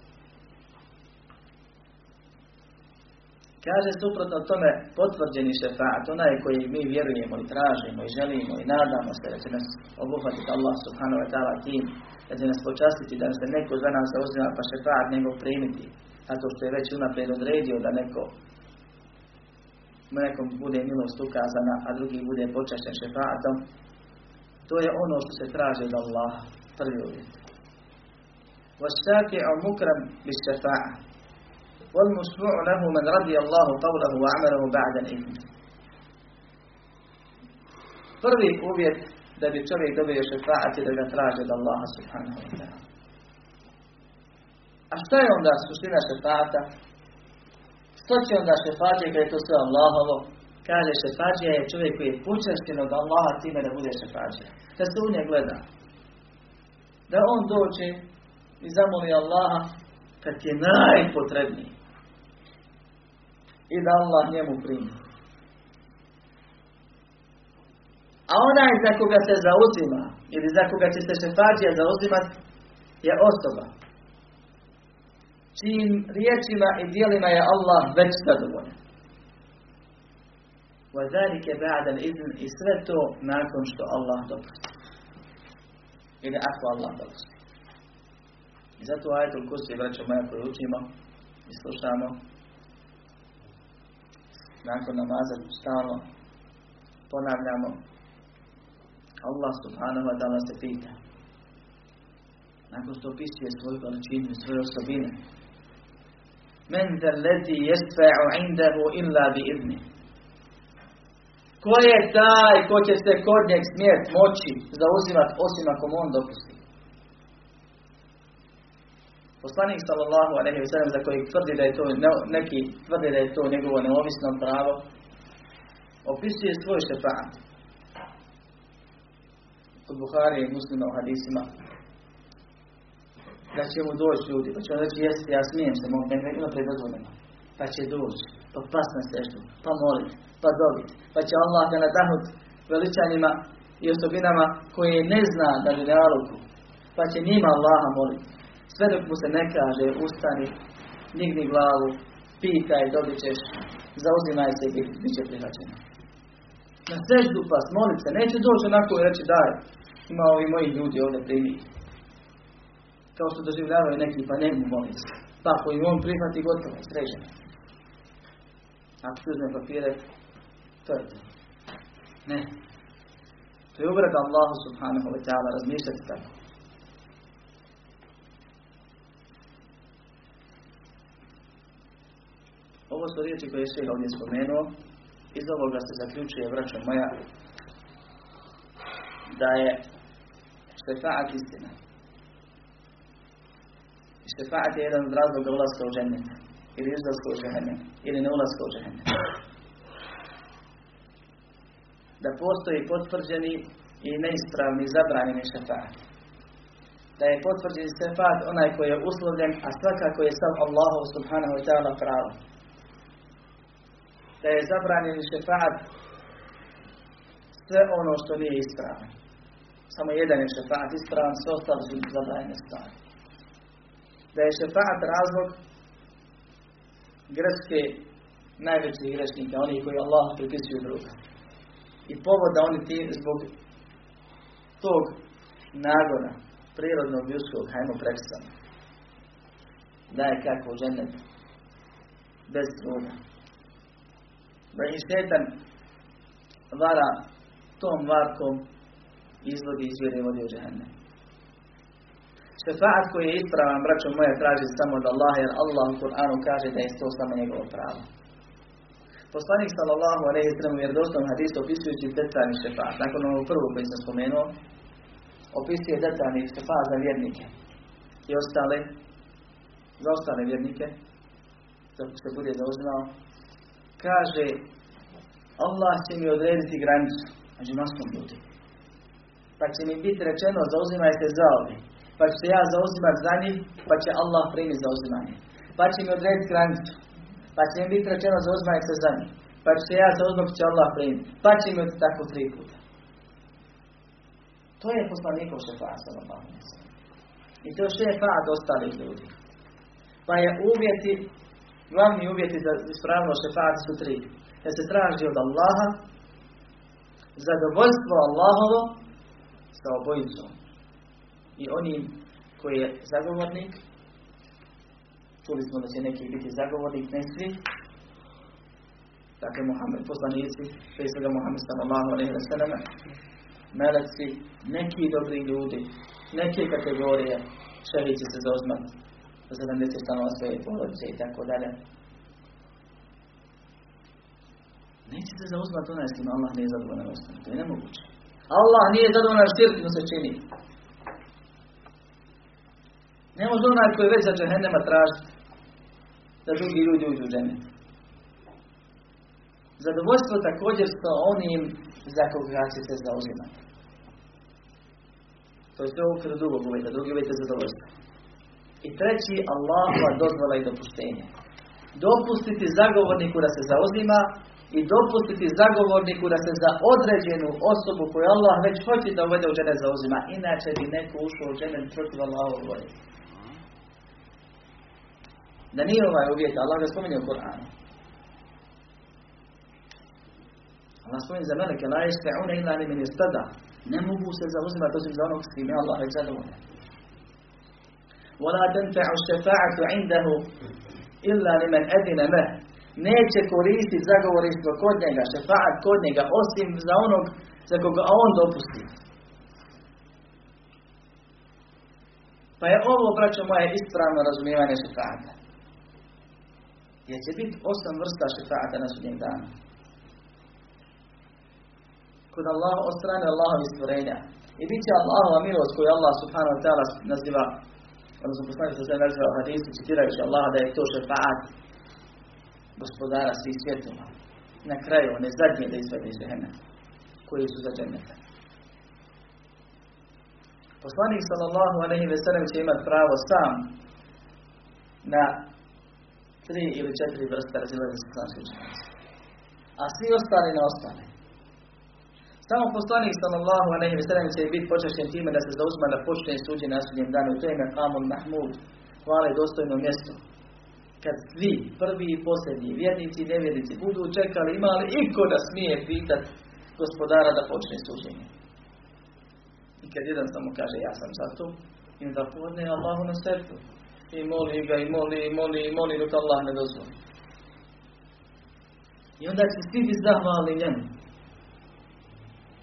Kaže suprotno tome potvrđeni šefa'at, onaj koji mi vjerujemo i tražimo i želimo i nadamo se da će nas obuhvatiti Allah subhanahu wa ta'ala tim, da će nas počastiti, da se neko za nas zauzima pa šefa'at nego primiti, zato što je već unaprijed odredio da neko nekom bude milost ukazana, a drugi bude počašćen šefa'atom. To je ono što se traži od Allaha, prvi uvjet. وَالشَّاكِعُ مُكْرَمْ بِالشَّفَاعَةِ وَالْمُشْفُعُ لَهُ مَنْ رَضِيَ اللَّهُ قَوْلَهُ وَعَمَلَهُ بَعْدَ الْإِذْنِ. Prvi uvjet da bi čovjek dobio šefa'at je da ga traži od Allaha subhanahu wa ta'ala. A šta je onda suština šefa'ata? Što će onda šefa'ađija kada je to sve Allahovo? Kaže, šefa'ađija je čovjek koji je počašćen od Allaha time da bude šefa'ađija. Da se u nje gleda. Da on dođe i zamoli Allaha kad je najpotrebniji. I da Allah njemu primi. A onaj za koga se zauzima ili za koga će se šefa'ađija zauzimati je osoba čijim riječima i dijelima je Allah već zadovoljan. وَذَلِكَ بَعْدَ الْإِذْنِ, i sve to nakon što Allah dopusti. Ili ako Allah dopusti. I zato ajetul kursi, braćo moja, koju učimo i slušamo nakon namaza stalno ponavljamo. Allah subhanahu wa ta'ala se pita, nakon što opisuje svoju veličinu i svoje osobine, men zelleti yesfa'u indahu illa bi idni. Ko je taj ko će se kod njeg smijet moći zauzimat osim ako mu on dopusti? Poslanik sallallahu alejhi ve sellem, za koji tvrdi da je to, neki tvrdi da je to njegovo neovisno pravo, opisuje svoj šefa'at. Kod Buhari i Muslima u hadisima da će mu doći ljudi, pa će on reći, jeste, ja smijem se, mogu nekako predozvoljeno. Pa će doći, pa pas na seždu, pa molit, pa dobit, pa će Allah ga nadahnut veličanjima i osobinama koje ne zna da li realuku, pa će njima Allaha molit. Sve dok mu se ne kaže, ustani, digni glavu, pitaj, dobit ćeš, zauzimaj se i bit će prihvaćeno. Na seždu pas, molit se, neće doći onako i reći, daj, ima ovi moji ljudi ovdje primiti. Kao što doživljavaju neki, pa ne mu molim se. Pa ako im on prihvati, gotovo, sreženo. Ako ti uzme papire, to je to. Ne. To je uvreda Allahu subhanahu wa ta'ala, razmišljati tako. Ovo su riječi koje je šejh ovdje spomenuo. Iz ovoga se zaključuje, braćo moja, da je šefa'at istina. Šefa'at je jedan od razloga ulaska u džennet, ili izlaska u džennet, ili ne ulaska u džennet. Da postoji potvrđeni i neispravni zabranjeni šefa'at. Da je potvrđeni šefa'at onaj koji je uslovljen, a svakako je sam Allahu subhanahu wa ta'ala pravo. Da je zabranjeni šefa'at sve ono što nije ispravno. Samo jedan je šefa'at ispravan, sve ostalo su zabranjene stvari. Da je šefa'at razlog greške najvećih grešnika, oni koji Allah pripisuju druga. I povod da oni ti zbog tog nagona, prirodnog ljudskog, hajmo predstavno, da je kako u džennetu, bez truda. Da je šetan vara tom varkom izvodi izvjere i vodi u džennet. Šefa'at koji je ispravan, braćo moja, traži samo od Allaha, jer Allah u Kur'anu kaže da je to samo njegovo pravo. Poslanik sallallahu alejhi ve sellem u vjerodostojnom hadisu opisujući detaljni šefa'at, nakon onog prvog koji sam spomenuo, opisuje detaljni šefa'at za vjernike i ostale, za ostale vjernike, za koji se bude zauzimao, kaže, Allah će mi odrediti granicu među masnom ljudi. Pa će mi biti rečeno, zauzimajte za ovi. Pa ću se ja zauzimati za njih, pa će Allah primiti zauzimanje. pa će mi odrediti granicu, pa će mi biti rečeno za uzmanak se za njih, pa će ja za uzmanak će Allah primiti, pa će mi odrediti tako tri puta. To je poslanikov šefaat sallallahu alejhi ve sellem. I to šefaat ostalih ljudi. Pa je uvjeti, glavni uvjeti za ispravno šefaat su tri. Da se traži od Allaha zadovoljstvo Allahovo sa obojicom. I onim koji je zagovornik, čuli smo da će neki biti zagovornik, ne svi, dakle Muhammed, poslanici, prije svega Muhammed sallallahu alejhi ve sellem, meleci, neki dobri ljudi, neke kategorije, šerici se zauzmati, sedamdeset stanova svoje porodice i tako dalje. Neće se zauzmati onaj s kim Allah nije zadovoljan ostane, to je nemoguće. Allah nije zadovoljan širkom se čini. Ne može onaj koji već za džehennema tražiti da drugi ljudi uđu u džennet. Zadovoljstvo također sa onim za koga će se zauzimati. To je sve u okviru drugog uvjeta, drugi uvjet je zadovoljstvo. I treći, Allahova dozvola i dopuštenje. Dopustiti zagovorniku da se zauzima i dopustiti zagovorniku da se za određenu osobu koju Allah već hoće da uvede u džennet zauzima. Inače bi neko ušao u džennet protiv Allahove volje. Da nije ovaj uvjet, Allah ga spominje u Kur'anu. Allah spominje za meleke, la yashfa'una illa limen irtada. Ne mogu se zauzimati osim za onog s kim je Allah već zadovoljan. Wala tanfa'u ash-shafa'atu 'indahu illa liman adina lahu. Neće koristiti zagovorništvo kod njega, šefaat kod njega, osim za onog za koga on dopusti. Pa je ovo, braćo moje, ispravno razumijevanje šefaata. Jer će biti osam vrsta šefaata na sudnjem danu. Kod Allah, od strane Allahovi stvorenja. I bit će Allahova milost koju Allah subhanahu wa ta'ala naziva, odnosno poslanik sa sve naziva u hadisu, citirajući Allah da je to šefaat gospodara svih svjetova. Na kraju, one zadnje da izvede iz džehennema, koji su za dženneta. Poslanik sallallahu alejhi ve sellem će imati pravo sam na tri ili četiri vrste razilaženja islamskih učenjaka. A svi ostali ne ostane. Samo poslanik sallallahu alejhi ve sellem će biti počašćen time da se zauzima da počne suđenje na sudnjem danu. To je maqamun mahmud, hvala i dostojno mjesto. Kad svi, prvi i posljednji, vjernici i nevjernici, budu čekali ima li iko da smije pitati gospodara da počne suđenje. I kad jedan samo kaže ja sam za to, im da podne Allahu na srcu. I moli ga, i moli, i moli, i moli, dok Allah ne dozvoli. I onda će svi biti zahvalni njemu.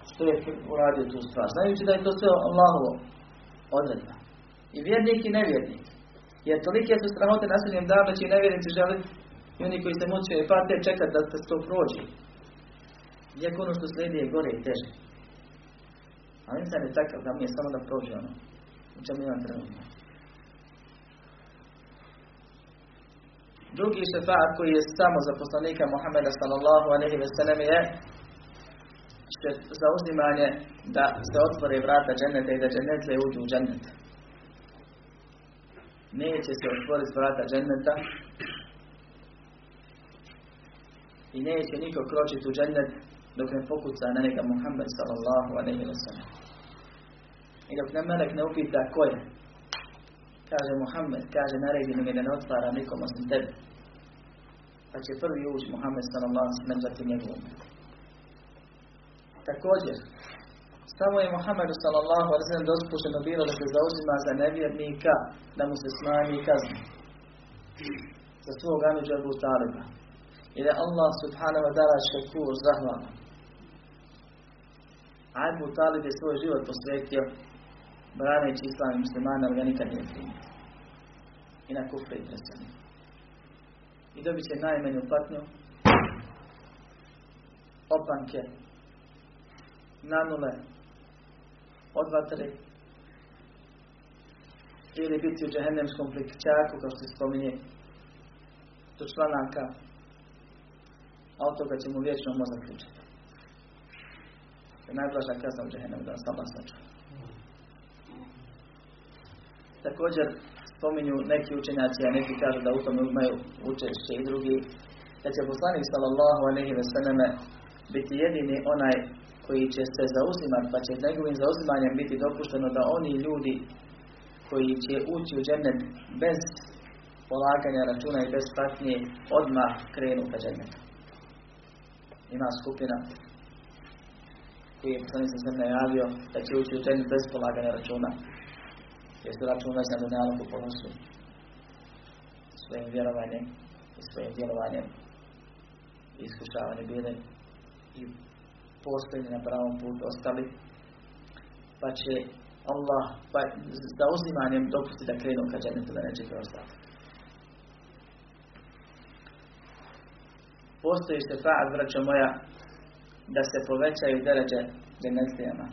Što je uradio tu stvar, znajući da je to sve Allahovo odredba. I vjernik i nevjernik. Jer tolike su strahote na sudnjem danu će i nevjernici želiti i oni koji se muče i pate čekati da se to prođe. Iako ono što slijedi je gore i teže. Ali insan je takav da mu je samo da prođe ono. U čemu imam trenutno. Drugi šefaat koji je samo za poslanika Muhammeda sallallahu alejhi ve sellem je zauzimanje da se otvore vrata dženneta i da džennetle uđu u džennet. Neće se otvoriti vrata dženneta i neće niko kročiti u džennet dok ne pokuca na njega Muhammed sallallahu alejhi ve sellem. I dok ne melek ne upita ko je, kaže Muhammed, kaže naređeno mi da ne otvara nikom osim tebe. Pa će prvi ući Muhammed sallallahu alejhi ve sellem, zatim njegov umet. Također, samo je Muhammedu sallallahu alejhi ve sellem dopušteno bilo da se zauzima za nevjernika, da mu se smanji kazna za svog amidža Abu Taliba. I da Allah subhanahu wa ta'ala šakur zahvala. Abu Talib je svoj život posvetio braneći islam i muslimana, ali ga nikad nije primio. I na kufru i preselio. I dobit će najmanju patnju, opanke, nanule, od vatre, ili biti u džehennemskom plikćaku, kao što se spominje, do članaka, a od toga će mu vječno mozak ključiti. To je najblaža kazna u džehennemu, da nas Allah sačuva. Također, spominju neki učenjaci, a neki kažu da u tome imaju učešće i drugi, da će poslanik sallallahu alejhi ve selleme biti jedini onaj koji će se zauzimati, pa će njegovim zauzimanjem biti dopušteno da oni ljudi koji će ući u džennet bez polaganja računa i bez patnje odmah krenu ka džennetu. Ima skupina koji je poslanik sallallahu alejhi ve selleme najavio da će ući u džennet bez polaganja računa. Jesu račun već na dunjaluku ponosu svojim vjerovanjem i svojim djelovanjem i iskušavanje bili i postojni na pravom putu ostali, pa će Allah pa, za uzimanjem dopusti da krenu ka džennetu, da neće preostati. Postoji šefaat, braćo moja, da se povećaju deređe dženetlijama.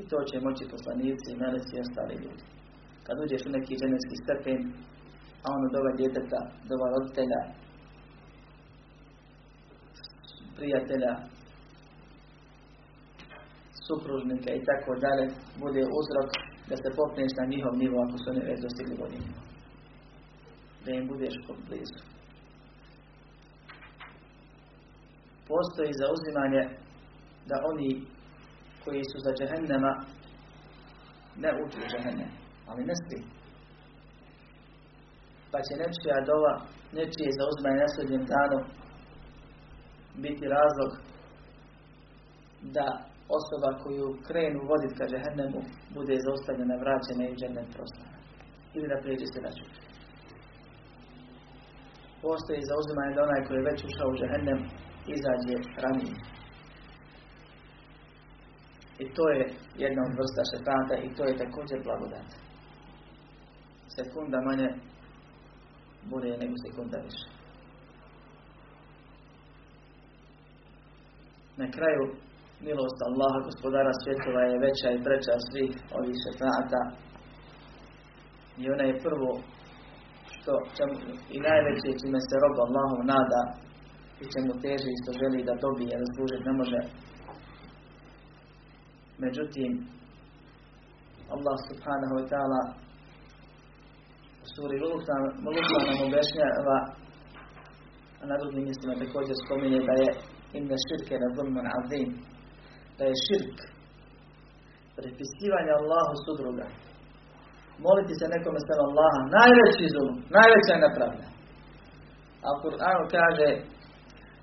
I to će moći poslanici i meleci i ostali ljudi. Kad uđeš u neki dženevski stepen, a ono doba djeteta, doba roditelja, prijatelja, supružnika i tako dalje, bude uzrok da se popneš na njihov nivo ako su oni već dostigli godinu. Da im budeš blizu. Postoji zauzimanje da oni koji su za džehennema ne uđu u džehennem, ali ne svi. Pa će nečija dova, nečije zauzimanje na sudnjem danu biti razlog da osoba koju krenu voditi ka džehennemu bude zaustavljena, vraćena i u džennet prostana. Ili da prijeđe se račun. Postoji zauzimanje da onaj koji je već ušao u džehennem izađe ranije. I to je jedna od vrsta šetata i to je također blagodat. Sekunda manje bude nego sekunda više. Na kraju, milost Allaha, gospodara svjetova, je veća i treća svih ovih šetata. I ona je prvo što čemu, i najveće čime se rob Allahu nada i čemu teži i što želi da dobije, razlužiti ne može. Međutim, Allah subhanahu wa ta'ala u suri Luqman nam objašnjava, a na drugim mjestima također spominje da je inna širke la zulmun azim, da je širk prepisivanje Allahu sudruga, moliti se nekome sem Allaha, najveći zulum, najveća je nepravda. A Kur'an kaže: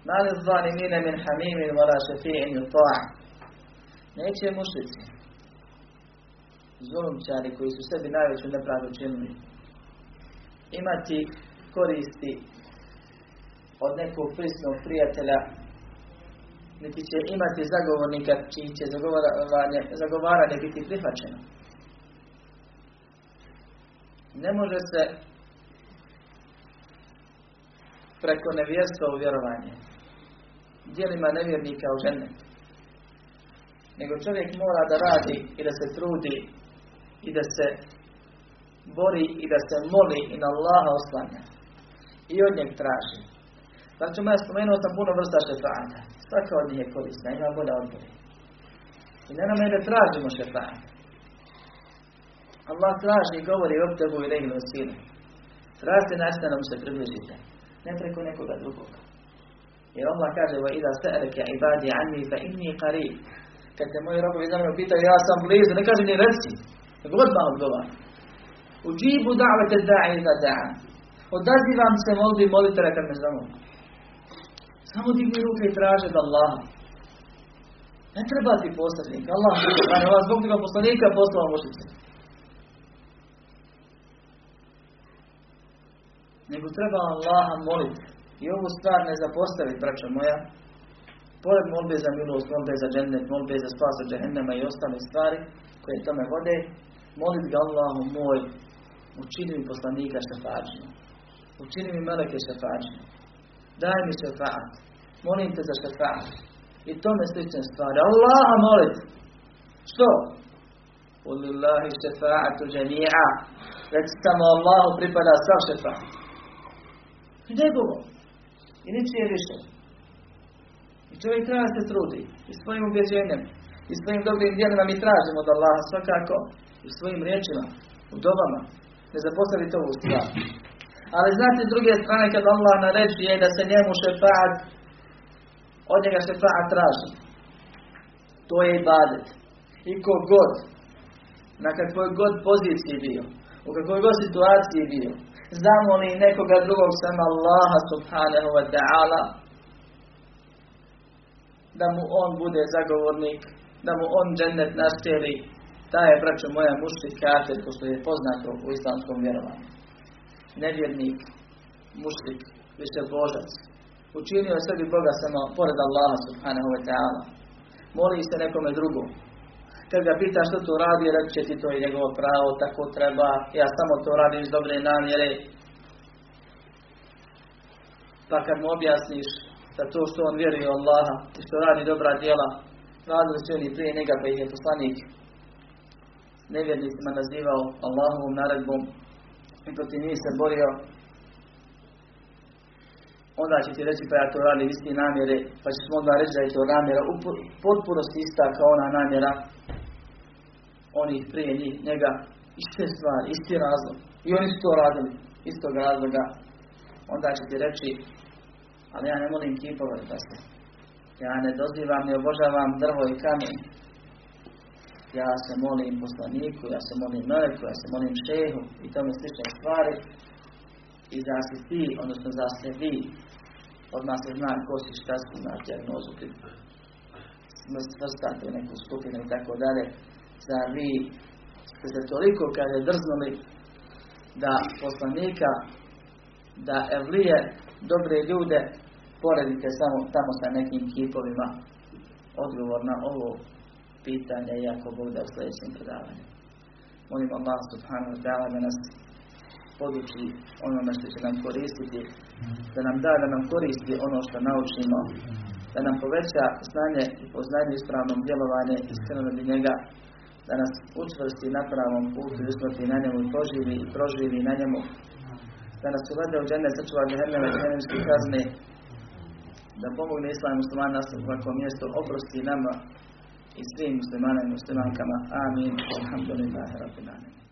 ma lizzalimina min hamimin wala šefi'in yuta'a. Neće mušlici, zulumčari koji su sebi najveću nepravdu činili, imati koristi od nekog prisnog prijatelja, niti će imati zagovornika čiji će zagovaranje biti prihvaćeno. Ne može se preko nevjerstva u vjerovanje djelima nevjernika u džennet, nego čovjek mora da radi i da se trudi i da se bori i da se moli i na Allaha oslanja i od njeg traži. Znači, moja spomenuo sam puno vrsta šefaata. Svaka od njih je korisna, ima bolja odbori. I ne nam je da tražimo šefaata. Allah traži i govori obtebu i legnu sile. Tražite nastanom se približite, ne preko nekoga drugoga. Jer Allah kaže: wa idha sa'alaka ibadi anni fa inni qarib. Kad te moji robovi za mene pitaju, ja sam blizu, ne kaže ni reci, nego odmah odgovar. Uđibu da'vete da'i za da'a. Odazivam se molbi molitele kad me zove. Samo digni ruke i traže od Allaha. Ne treba ti poslanika, Allah je vas zbog njega poslanika poslao mušice. Nego treba Allaha moliti. I ovu stvar ne zapostavi, braćo moja. Pored molbe za milost, molbe za džennet, molbe za spas od džehennema i ostale stvari koje tome vode, molit ga: Allahu moj, učini mi poslanika šefaatčinu, učini mi meleke šefaatčinu, daj mi šefaat, molim te za šefaat i tome slične stvari. Allaha molit, što? Ulillahi šefaatu džemija, reci samo Allahu pripada sav šefaat. Gdje govo? I ničije više. I čovjek treba se trudi i svojim ubjeđenjem i svojim dobrim djelima mi tražimo od Allaha svakako i svojim riječima, u dobama, ne zapostavi to ovu stvar. Ali znate, s druge strane, kad Allah naređuje da se njemu šefaat, od njega šefaat traži. To je ibadet. I kogod, na kakvoj god poziciji bio, u kakvoj god situaciji bio, zamoli nekoga drugog sam Allaha subhanahu wa ta'ala, da mu on bude zagovornik, da mu on džennet našteli, ta je, braćo moja, mušrik kafir, ko što je poznato u islamskom vjerovanju. Nevjernik, mušrik, više božac, učinio sebi Boga samo pored Allaha subhanahu wa ta'ala. Moli se nekome drugom. Kad ga pita što to radi, reći ti to je njegovo pravo, tako treba, ja samo to radim iz dobre namjere. Pa kad mu objasniš da to što on vjeruje u Allaha i što radi dobra djela, radili su oni prije njega, pa ih je poslanik nevjernicima nazivao Allahovom naredbom i protiv njih se borio, onda će ti reći pa ja to radim isti namjere, pa ćeš mu onda reći da je to namjera u potpunosti ista kao ona namjera onih prije njih, njega, iste stvari, isti razlog, i oni su to radili iz tog razloga, onda će ti reći ali ja ne molim kipove, pa se ja ne dozivam, ne obožavam drvo i kamen, ja se molim poslaniku, ja se molim meleku, ja se molim šehu i tome slične stvari. I da si ti, odnosno da se vi, odmah se zna ko si, šta si, znaš dijagnozu, srstate u neku skupinu i tako dalje. Zar vi ste se toliko kad je drznuli da poslanika, da evlije, dobre ljude, poredite samo tamo sa nekim kipovima? Odgovor na ovo pitanje je ako Bog da u sljedećem predavanju. Molim Allah subhanahu wa ta'ala da nas poduči onome što će nam koristiti, da nam da, da nam koristi ono što naučimo, da nam poveća znanje i poznanje ispravnom djelovanje iskreno bi njega, da nas učvrsti na pravom putu i usmrti na njemu i poživi i proživi na njemu, da nas uvede u džennet, sačuva džehennema i džehennemske kazne, da pomogne islam muslimanima na svako mjesto, oprosti nama i svim muslimanima i muslimankama. Amin. Alhamdulillahi rabbil alamin.